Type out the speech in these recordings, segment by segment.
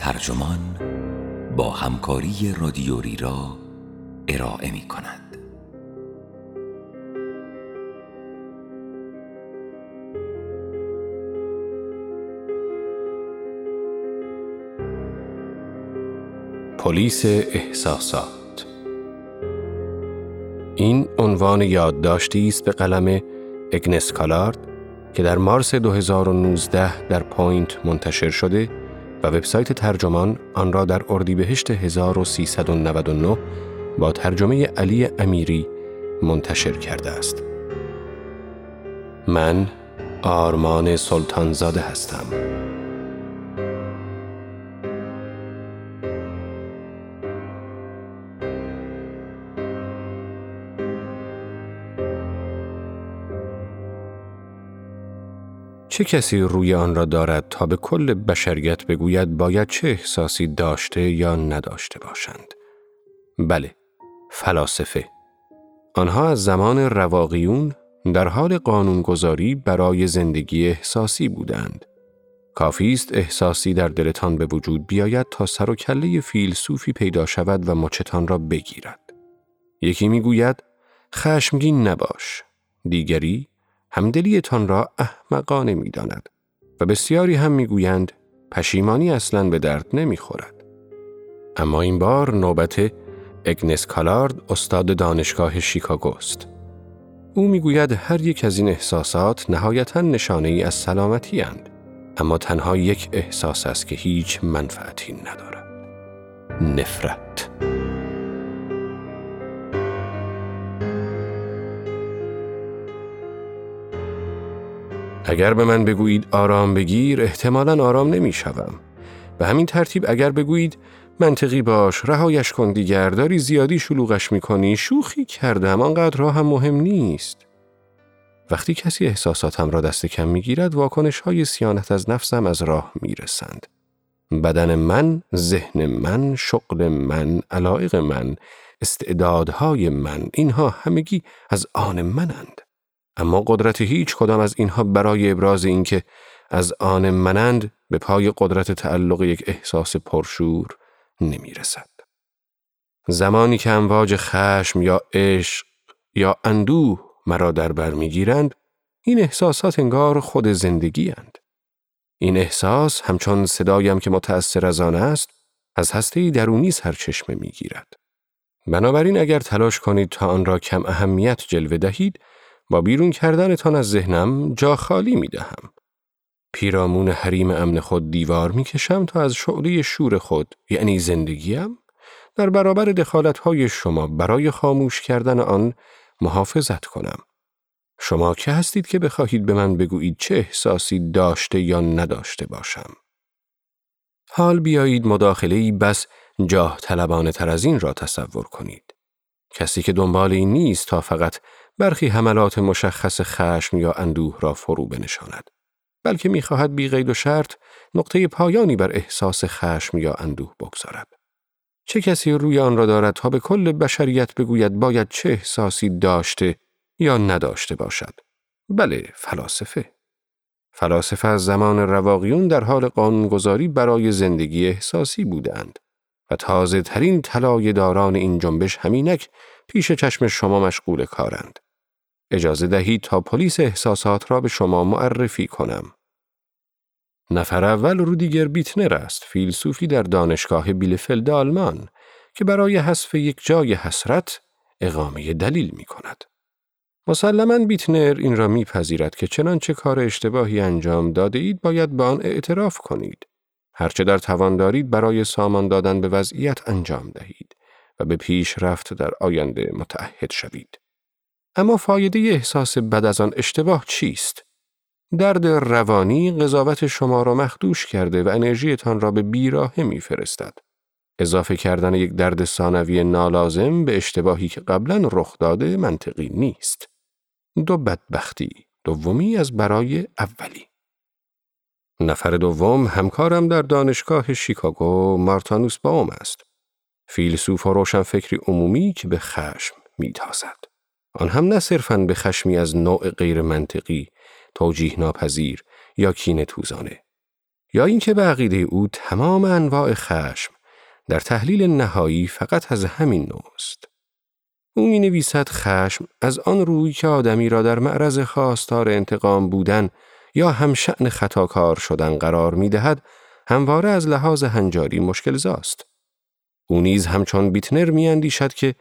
ترجمان با همکاری رادیویی را ارائه می کند. پلیس احساسات. این عنوان یادداشتی است به قلم اگنس کالارد که در مارس 2019 در پوینت منتشر شده و وبسایت ترجمان آن را در اردیبهشت 1399 با ترجمه علی امیری منتشر کرده است. من آرمان سلطانزاده هستم. چه کسی روی آن را دارد تا به کل بشریت بگوید باید چه احساسی داشته یا نداشته باشند؟ بله، فلاسفه. آنها از زمان رواقیون در حال قانونگذاری برای زندگی احساسی بودند. کافی است احساسی در دلتان به وجود بیاید تا سر و کله فیلسوفی پیدا شود و مچتان را بگیرد. یکی میگوید خشمگین نباش، دیگری همدلیتان را احمقانه می داند و بسیاری هم می گویند پشیمانی اصلاً به درد نمی خورد. اما این بار نوبت اگنس کالارد استاد دانشگاه شیکاگو است. او می گوید هر یک از این احساسات نهایتاً نشانه ای از سلامتی اند، اما تنها یک احساس است که هیچ منفعتی ندارد. نفرت. اگر به من بگویید آرام بگیر، احتمالاً آرام نمی شوم. به همین ترتیب اگر بگویید منطقی باش، رهایش کن دیگر، داری زیادی شلوغش می کنی، شوخی کردم، آنقدر راه هم مهم نیست. وقتی کسی احساساتم را دست کم می گیرد، واکنش های سیانت از نفسم از راه می رسند. بدن من، ذهن من، شغل من، علایق من، استعدادهای من، اینها همگی از آن منند. اما قدرت هیچ کدام از اینها برای ابراز اینکه از آن منند به پای قدرت تعلق یک احساس پرشور نمی رسد. زمانی که امواج خشم یا عشق یا اندوه مرا در بر می گیرند، این احساسات انگار خود زندگی اند. این احساس همچون صدایم که متأثر از آن است، از هسته‌ای درونی سرچشمه می گیرد. بنابراین اگر تلاش کنید تا آن را کم اهمیت جلوه دهید، با بیرون کردنتان از ذهنم جا خالی می دهم. پیرامون حریم امن خود دیوار می کشم تا از شعله شور خود، یعنی زندگیم، در برابر دخالتهای شما برای خاموش کردن آن محافظت کنم. شما که هستید که بخواهید به من بگویید چه احساسی داشته یا نداشته باشم؟ حال بیایید مداخله‌ای بس جاه طلبانه تر از این را تصور کنید. کسی که دنبال این نیست تا فقط برخی حملات مشخص خشم یا اندوه را فرو بنشاند، بلکه می‌خواهد بی قید و شرط نقطه پایانی بر احساس خشم یا اندوه بگذارد. چه کسی روی آن را دارد تا به کل بشریت بگوید باید چه احساسی داشته یا نداشته باشد؟ بله، فلاسفه. فلاسفه از زمان رواقیون در حال قانونگذاری برای زندگی احساسی بودند و تازه ترین طلایه‌داران این جنبش همینک پیش چشم شما مشغول کارند. اجازه دهید تا پلیس احساسات را به شما معرفی کنم. نفر اول رودیگر بیتنر است، فیلسوفی در دانشگاه بیلفلد آلمان که برای حذف یک جای حسرت اقامه دلیل می کند. مسلماً بیتنر این را می‌پذیرد که چنانچه کار اشتباهی انجام داده اید باید به آن اعتراف کنید. هرچه در توان دارید برای سامان دادن به وضعیت انجام دهید و به پیشرفت در آینده متعهد شوید. اما فایده احساس بد از آن اشتباه چیست؟ درد روانی قضاوت شما را مخدوش کرده و انرژیتان را به بیراهه می‌فرستد. اضافه کردن یک درد ثانوی نالازم به اشتباهی که قبلاً رخ داده منطقی نیست. دو بدبختی، دومی از برای اولی. نفر دوم همکارم در دانشگاه شیکاگو مارتانوس باوم است. فیلسوف و روشنفکری عمومی که به خشم میتازد. آن هم نه صرفاً به خشمی از نوع غیر منطقی، توجیه ناپذیر یا کینه توزانه. یا اینکه به عقیده او تمام انواع خشم در تحلیل نهایی فقط از همین نوع است. او می‌نویسد خشم از آن روی که آدمی را در معرض خواستار انتقام بودن یا همشأن خطاکار شدن قرار می‌دهد، همواره از لحاظ هنجاری مشکل‌زاست. او نیز همچون بیتنر می‌اندیشد که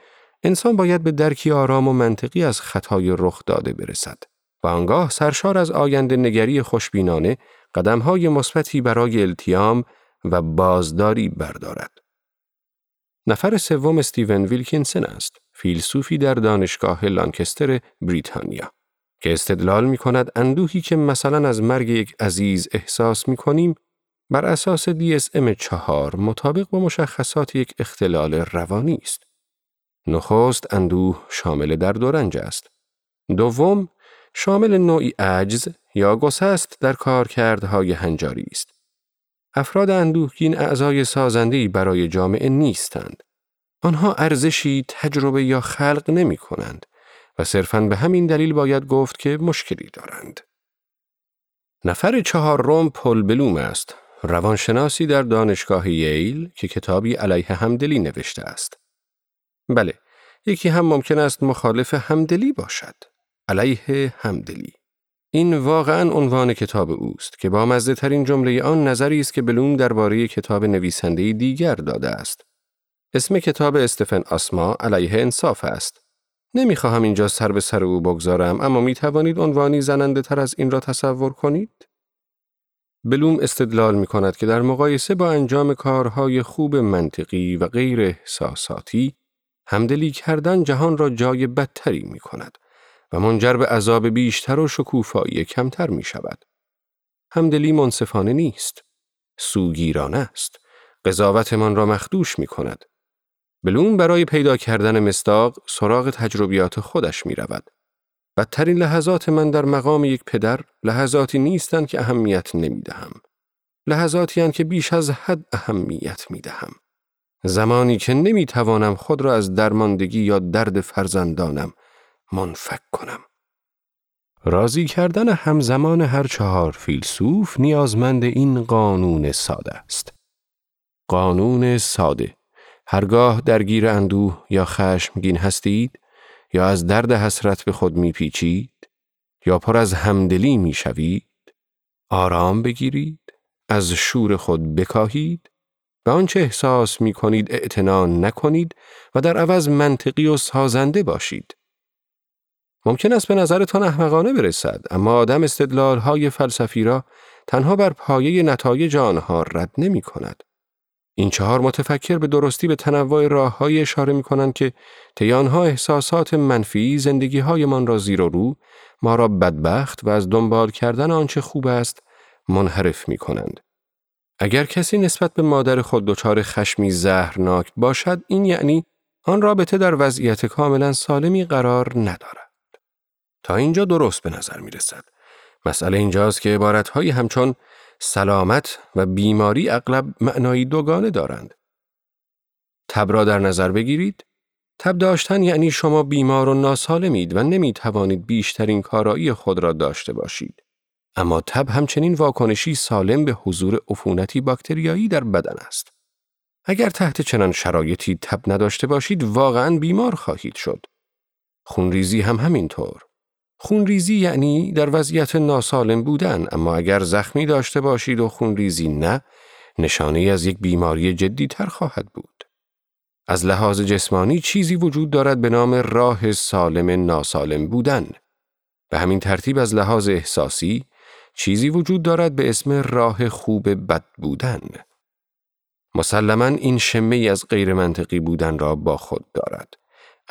انسان باید به درکی آرام و منطقی از خطای رخ داده برسد و آنگاه سرشار از آینده نگری خوشبینانه قدم‌های مثبتی برای التیام و بازداری بردارد. نفر سوم استیون ویلکینسن است، فیلسوفی در دانشگاه لانکستر بریتانیا، که استدلال می‌کند اندوهی که مثلا از مرگ یک عزیز احساس می‌کنیم بر اساس DSM-4 مطابق با مشخصات یک اختلال روانی است. نخست اندوه شامل درد و رنج است. دوم شامل نوعی عجز یا گسست در کارکردهای هنجاری است. افراد اندوهگین اعضای سازنده‌ای برای جامعه نیستند. آنها ارزشی، تجربه یا خلق نمی کنند و صرفاً به همین دلیل باید گفت که مشکلی دارند. نفر چهارم پل بلوم است، روانشناسی در دانشگاه ییل که کتابی علیه همدلی نوشته است. بله، یکی هم ممکن است مخالف همدلی باشد. علیه همدلی. این واقعاً عنوان کتاب اوست که با مزه ترین جمله آن نظری است که بلوم درباره کتاب نویسنده دیگر داده است. اسم کتاب استفن آسما علیه انصاف است. نمیخواهم اینجا سر به سر او بگذارم، اما می توانید عنوانی زننده تر از این را تصور کنید؟ بلوم استدلال می کند که در مقایسه با انجام کارهای خوب منطقی و غیر احساساتی، همدلی کردن جهان را جای بدتری می کند و منجر به عذاب بیشتر و شکوفایی کمتر می شود. همدلی منصفانه نیست، سوگیرانه است، قضاوتمان را مخدوش می کند. بلوم برای پیدا کردن مصداق سراغ تجربیات خودش می رود. بدترین لحظات من در مقام یک پدر لحظاتی نیستند که اهمیت نمی دهم. لحظاتی هستند که بیش از حد اهمیت می دهم. زمانی که نمی توانم خود را از درماندگی یا درد فرزندانم منفک کنم. راضی کردن همزمان هر چهار فیلسوف نیازمند این قانون ساده است. قانون ساده: هرگاه درگیر اندوه یا خشمگین هستید، یا از درد حسرت به خود میپیچید، یا پر از همدلی میشوید، آرام بگیرید، از شور خود بکاهید، به آنچه احساس میکنید اعتنا نکنید و در عوض منطقی و سازنده باشید. ممکن است به نظرتان احمقانه برسد، اما آدم استدلالهای فلسفی را تنها بر پایه نتایج آنها رد نمی کند. این چهار متفکر به درستی به تنوع راه‌های اشاره می‌کنند که طی آنها احساسات منفی زندگی‌هایمان را زیر و رو، ما را بدبخت و از دنبال کردن آنچه خوب است منحرف می‌کنند. اگر کسی نسبت به مادر خود دچار خشمی زهرناک باشد، این یعنی آن رابطه در وضعیت کاملا سالمی قرار ندارد. تا اینجا درست به نظر می‌رسد. مسئله اینجاست که عبارت‌هایی همچون سلامت و بیماری اغلب معنای دوگانه دارند. تب را در نظر بگیرید. تب داشتن یعنی شما بیمار و ناسالمید و نمی توانید بیشترین کارایی خود را داشته باشید. اما تب همچنین واکنشی سالم به حضور عفونتی باکتریایی در بدن است. اگر تحت چنان شرایطی تب نداشته باشید، واقعاً بیمار خواهید شد. خونریزی هم همینطور. خونریزی یعنی در وضعیت ناسالم بودن، اما اگر زخمی داشته باشید و خونریزی نه، نشانه از یک بیماری جدی تر خواهد بود. از لحاظ جسمانی چیزی وجود دارد به نام راه سالم ناسالم بودن. به همین ترتیب از لحاظ احساسی چیزی وجود دارد به اسم راه خوب بد بودن. مسلماً این شمه‌ای از غیر منطقی بودن را با خود دارد.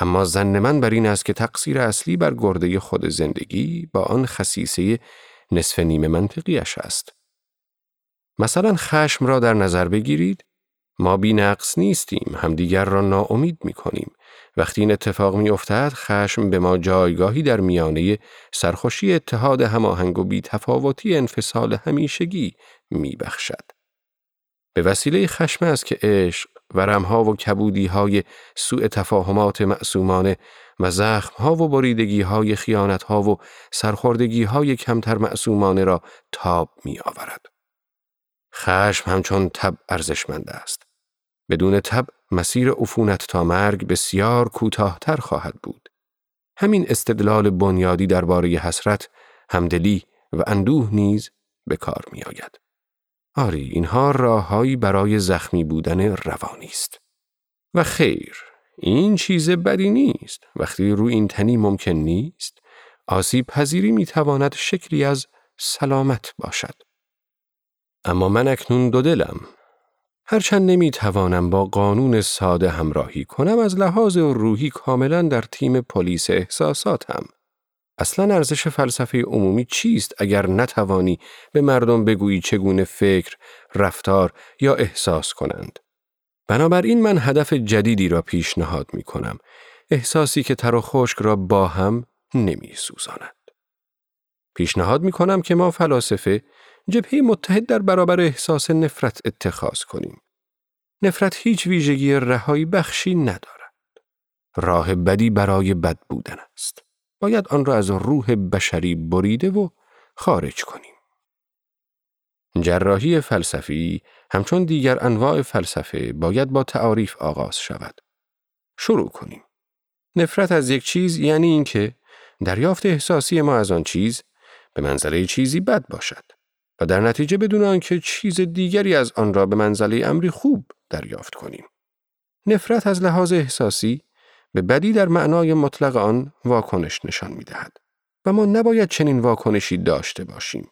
اما ظن من بر این است که تقصیر اصلی بر گرده خود زندگی با آن خصیصه نصف نیمه منطقیش است. مثلا خشم را در نظر بگیرید. ما بی نقص نیستیم، همدیگر را ناامید می کنیم. وقتی این اتفاق می افتد، خشم به ما جایگاهی در میانه سرخوشی، اتحاد هماهنگ و بی تفاوتی انفصال همیشگی می بخشد. به وسیله خشم است که عشق، ورمها و کبودی‌های سوء تفاهمات معصومانه و زخم‌ها و بریدگی‌های خیانت‌ها و سرخوردگی‌های کمتر معصومانه را تاب می‌آورد. خشم همچون تب ارزشمند است. بدون تب مسیر عفونت تا مرگ بسیار کوتاه‌تر خواهد بود. همین استدلال بنیادی درباره حسرت، همدلی و اندوه نیز به کار می آید. آری، اینها راههایی برای زخمی بودن روانی است. و خیر، این چیز بدی نیست. وقتی روی این تنی ممکن نیست، آسیب پذیری می تواند شکلی از سلامت باشد. اما من اکنون دو دلم. هرچند نمی توانم با قانون ساده همراهی کنم، از لحاظ روحی کاملا در تیم پلیس احساساتم. اصلا ارزش فلسفه عمومی چیست اگر نتوانی به مردم بگویی چگونه فکر، رفتار یا احساس کنند؟ بنابراین من هدف جدیدی را پیشنهاد می کنم، احساسی که تر و خشک را با هم نمی سوزاند. پیشنهاد می کنم که ما فلاسفه جبهه متحد در برابر احساس نفرت اتخاذ کنیم. نفرت هیچ ویژگی رهایی بخشی ندارد. راه بدی برای بد بودن است. باید آن را از روح بشری بریده و خارج کنیم. جراحی فلسفی همچون دیگر انواع فلسفه باید با تعاریف آغاز شود. شروع کنیم. نفرت از یک چیز یعنی اینکه دریافت احساسی ما از آن چیز به منزله چیزی بد باشد و در نتیجه بدون آنکه چیز دیگری از آن را به منزله امری خوب دریافت کنیم. نفرت از لحاظ احساسی به بدی در معنای مطلق آن واکنش نشان می‌دهد و ما نباید چنین واکنشی داشته باشیم.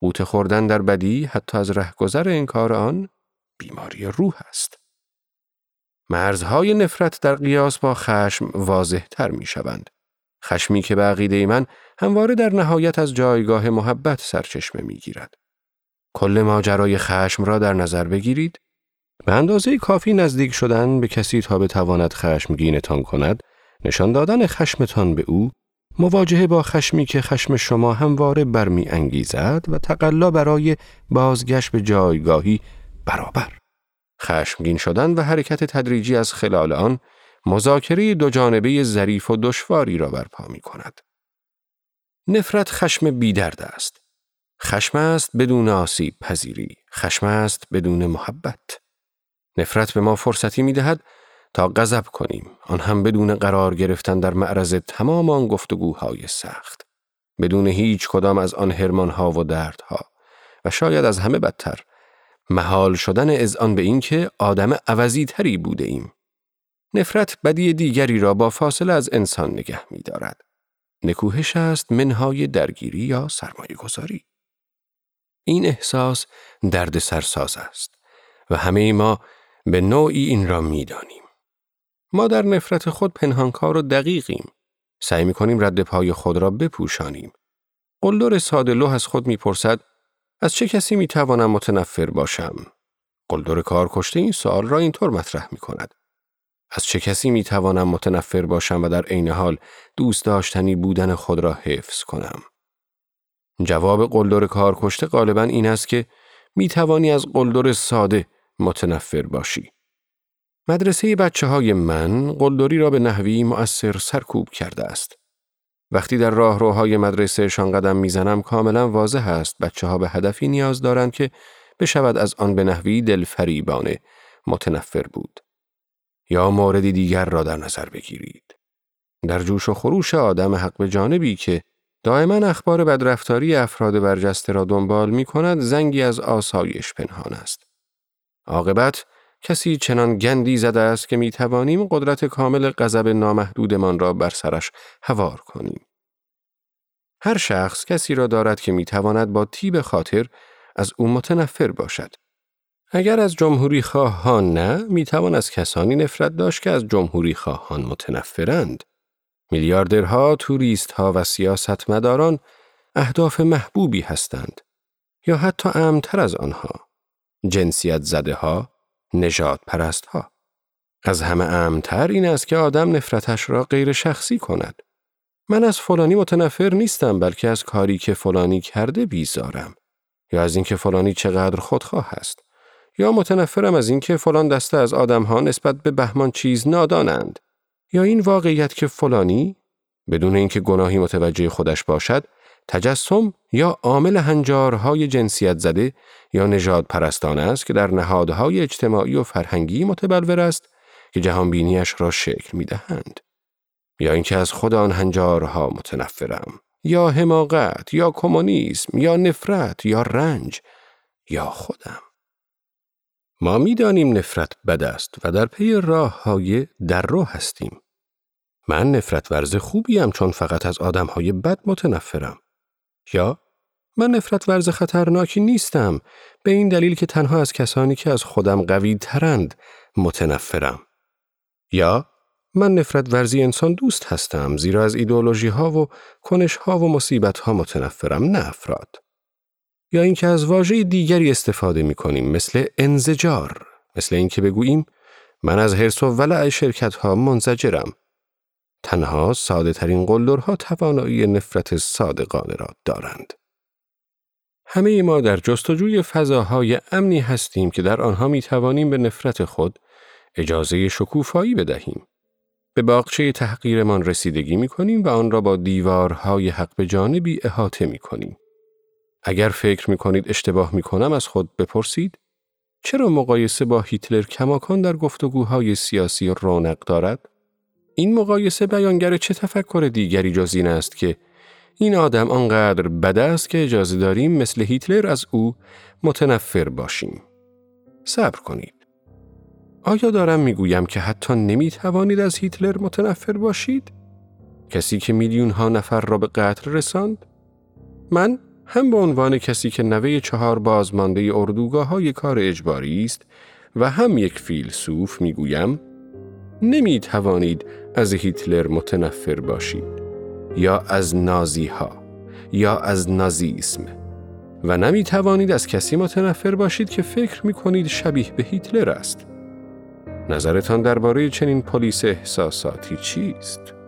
قوت خوردن در بدی حتی از رهگذر انکار آن بیماری روح است. مرزهای نفرت در قیاس با خشم واضح‌تر می‌شوند. خشمی که به عقیده من همواره در نهایت از جایگاه محبت سرچشمه می‌گیرد. کل ماجرای خشم را در نظر بگیرید. به اندازه کافی نزدیک شدن به کسی تا بتواند خشمگینتان کند، نشان دادن خشمتان به او، مواجهه با خشمی که خشم شما همواره برمی انگیزد و تقلا برای بازگشت به جایگاهی برابر. خشمگین شدن و حرکت تدریجی از خلال آن، مذاکره دو جانبه ظریف و دشواری را برپا می کند. نفرت خشم بی‌درد است. خشم است بدون آسیب پذیری، خشم است بدون محبت. نفرت به ما فرصتی می دهد تا غضب کنیم، آن هم بدون قرار گرفتن در معرض تمام آن گفتگوهای سخت، بدون هیچ کدام از آن هرمانها و دردها، و شاید از همه بدتر، محال شدن اذعان به این که آدم عوضی تری بوده ایم. نفرت بدی دیگری را با فاصله از انسان نگه می دارد. نکوهش است منهای درگیری یا سرمایه گذاری. این احساس درد سرساز است و همه ما به نوعی این را می دانیم. ما در نفرت خود پنهانکار و دقیقیم. سعی می کنیم رد پای خود را بپوشانیم. قلدر ساده لوح از خود می پرسد از چه کسی می توانم متنفر باشم؟ قلدر کارکشته این سوال را اینطور مطرح می کند. از چه کسی می توانم متنفر باشم و در عین حال دوست داشتنی بودن خود را حفظ کنم؟ جواب قلدر کارکشته غالباً این است که می توانی از قلدر ساده متنفر باشی. مدرسه بچه های من قلدری را به نحوی مؤثر سرکوب کرده است. وقتی در راهروهای مدرسهشان قدم میزنم کاملا واضح است بچه ها به هدفی نیاز دارند که بشود از آن به نحوی دلفریبانه متنفر بود. یا موردی دیگر را در نظر بگیرید. در جوش و خروش آدم حق به جانبی که دائما اخبار بدرفتاری افراد برجسته را دنبال می کند، زنگی از آسایش پنهان است. عاقبت کسی چنان گندی زده است که می توانیم قدرت کامل غضب نامحدودمان را بر سرش هوار کنیم. هر شخص کسی را دارد که می تواند با طیب خاطر از او متنفر باشد. اگر از جمهوری خواهان نه، می توان از کسانی نفرت داشت که از جمهوری خواهان متنفرند. میلیاردرها، توریستها و سیاستمداران اهداف محبوبی هستند یا حتی اعمتر از آنها. جنسیت زده ها، نژاد پرست ها. از همه اعمتر این است که آدم نفرتش را غیر شخصی کند. من از فلانی متنفر نیستم، بلکه از کاری که فلانی کرده بیزارم، یا از اینکه فلانی چقدر خودخواه است، یا متنفرم از اینکه فلان دسته از آدم ها نسبت به بهمان چیز نادانند، یا این واقعیت که فلانی بدون اینکه گناهی متوجه خودش باشد تجسم یا عامل هنجارهای جنسیت زده یا نژاد پرستانه است که در نهادهای اجتماعی و فرهنگی متبلور است که جهانبینیش را شکل می دهند. یا اینکه از خود آن هنجارها متنفرم، یا حماقت، یا کمونیسم، یا نفرت، یا رنج، یا خودم. ما می دانیم نفرت بد است و در پی راههای دررو هستیم. من نفرت ورز خوبیم چون فقط از آدمهای بد متنفرم. یا من نفرت ورز خطرناکی نیستم به این دلیل که تنها از کسانی که از خودم قوی ترند متنفرم. یا من نفرت ورزی انسان دوست هستم زیرا از ایدئولوژی ها و کنش ها و مصیبت ها متنفرم نه افراد. یا اینکه از واژه دیگری استفاده می کنیم مثل انزجار، مثل اینکه بگوییم من از حرص و ولع شرکت ها منزجرم. تنها ساده ترین قلدرها توانایی نفرت صادقانه را دارند. همه ما در جستجوی فضاهای امنی هستیم که در آنها می توانیم به نفرت خود اجازه شکوفایی بدهیم. به باغچه تحقیرمان رسیدگی می کنیم و آن را با دیوارهای حق به جانبی احاطه می کنیم. اگر فکر می کنید اشتباه می کنم از خود بپرسید چرا مقایسه با هیتلر کماکان در گفتگوهای سیاسی رونق دارد؟ این مقایسه بیانگر چه تفکر دیگری جز این است که این آدم آنقدر بد است که اجازه داریم مثل هیتلر از او متنفر باشیم. صبر کنید. آیا دارم میگویم که حتی نمیتوانید از هیتلر متنفر باشید؟ کسی که میلیون ها نفر را به قتل رساند؟ من هم به عنوان کسی که نوه 4 بازمانده اردوگاه های کار اجباری است و هم یک فیلسوف میگویم نمی توانید از هیتلر متنفر باشید یا از نازی ها یا از نازیسم و نمی توانید از کسی متنفر باشید که فکر می کنید شبیه به هیتلر است. نظرتان درباره چنین پلیس احساساتی چیست؟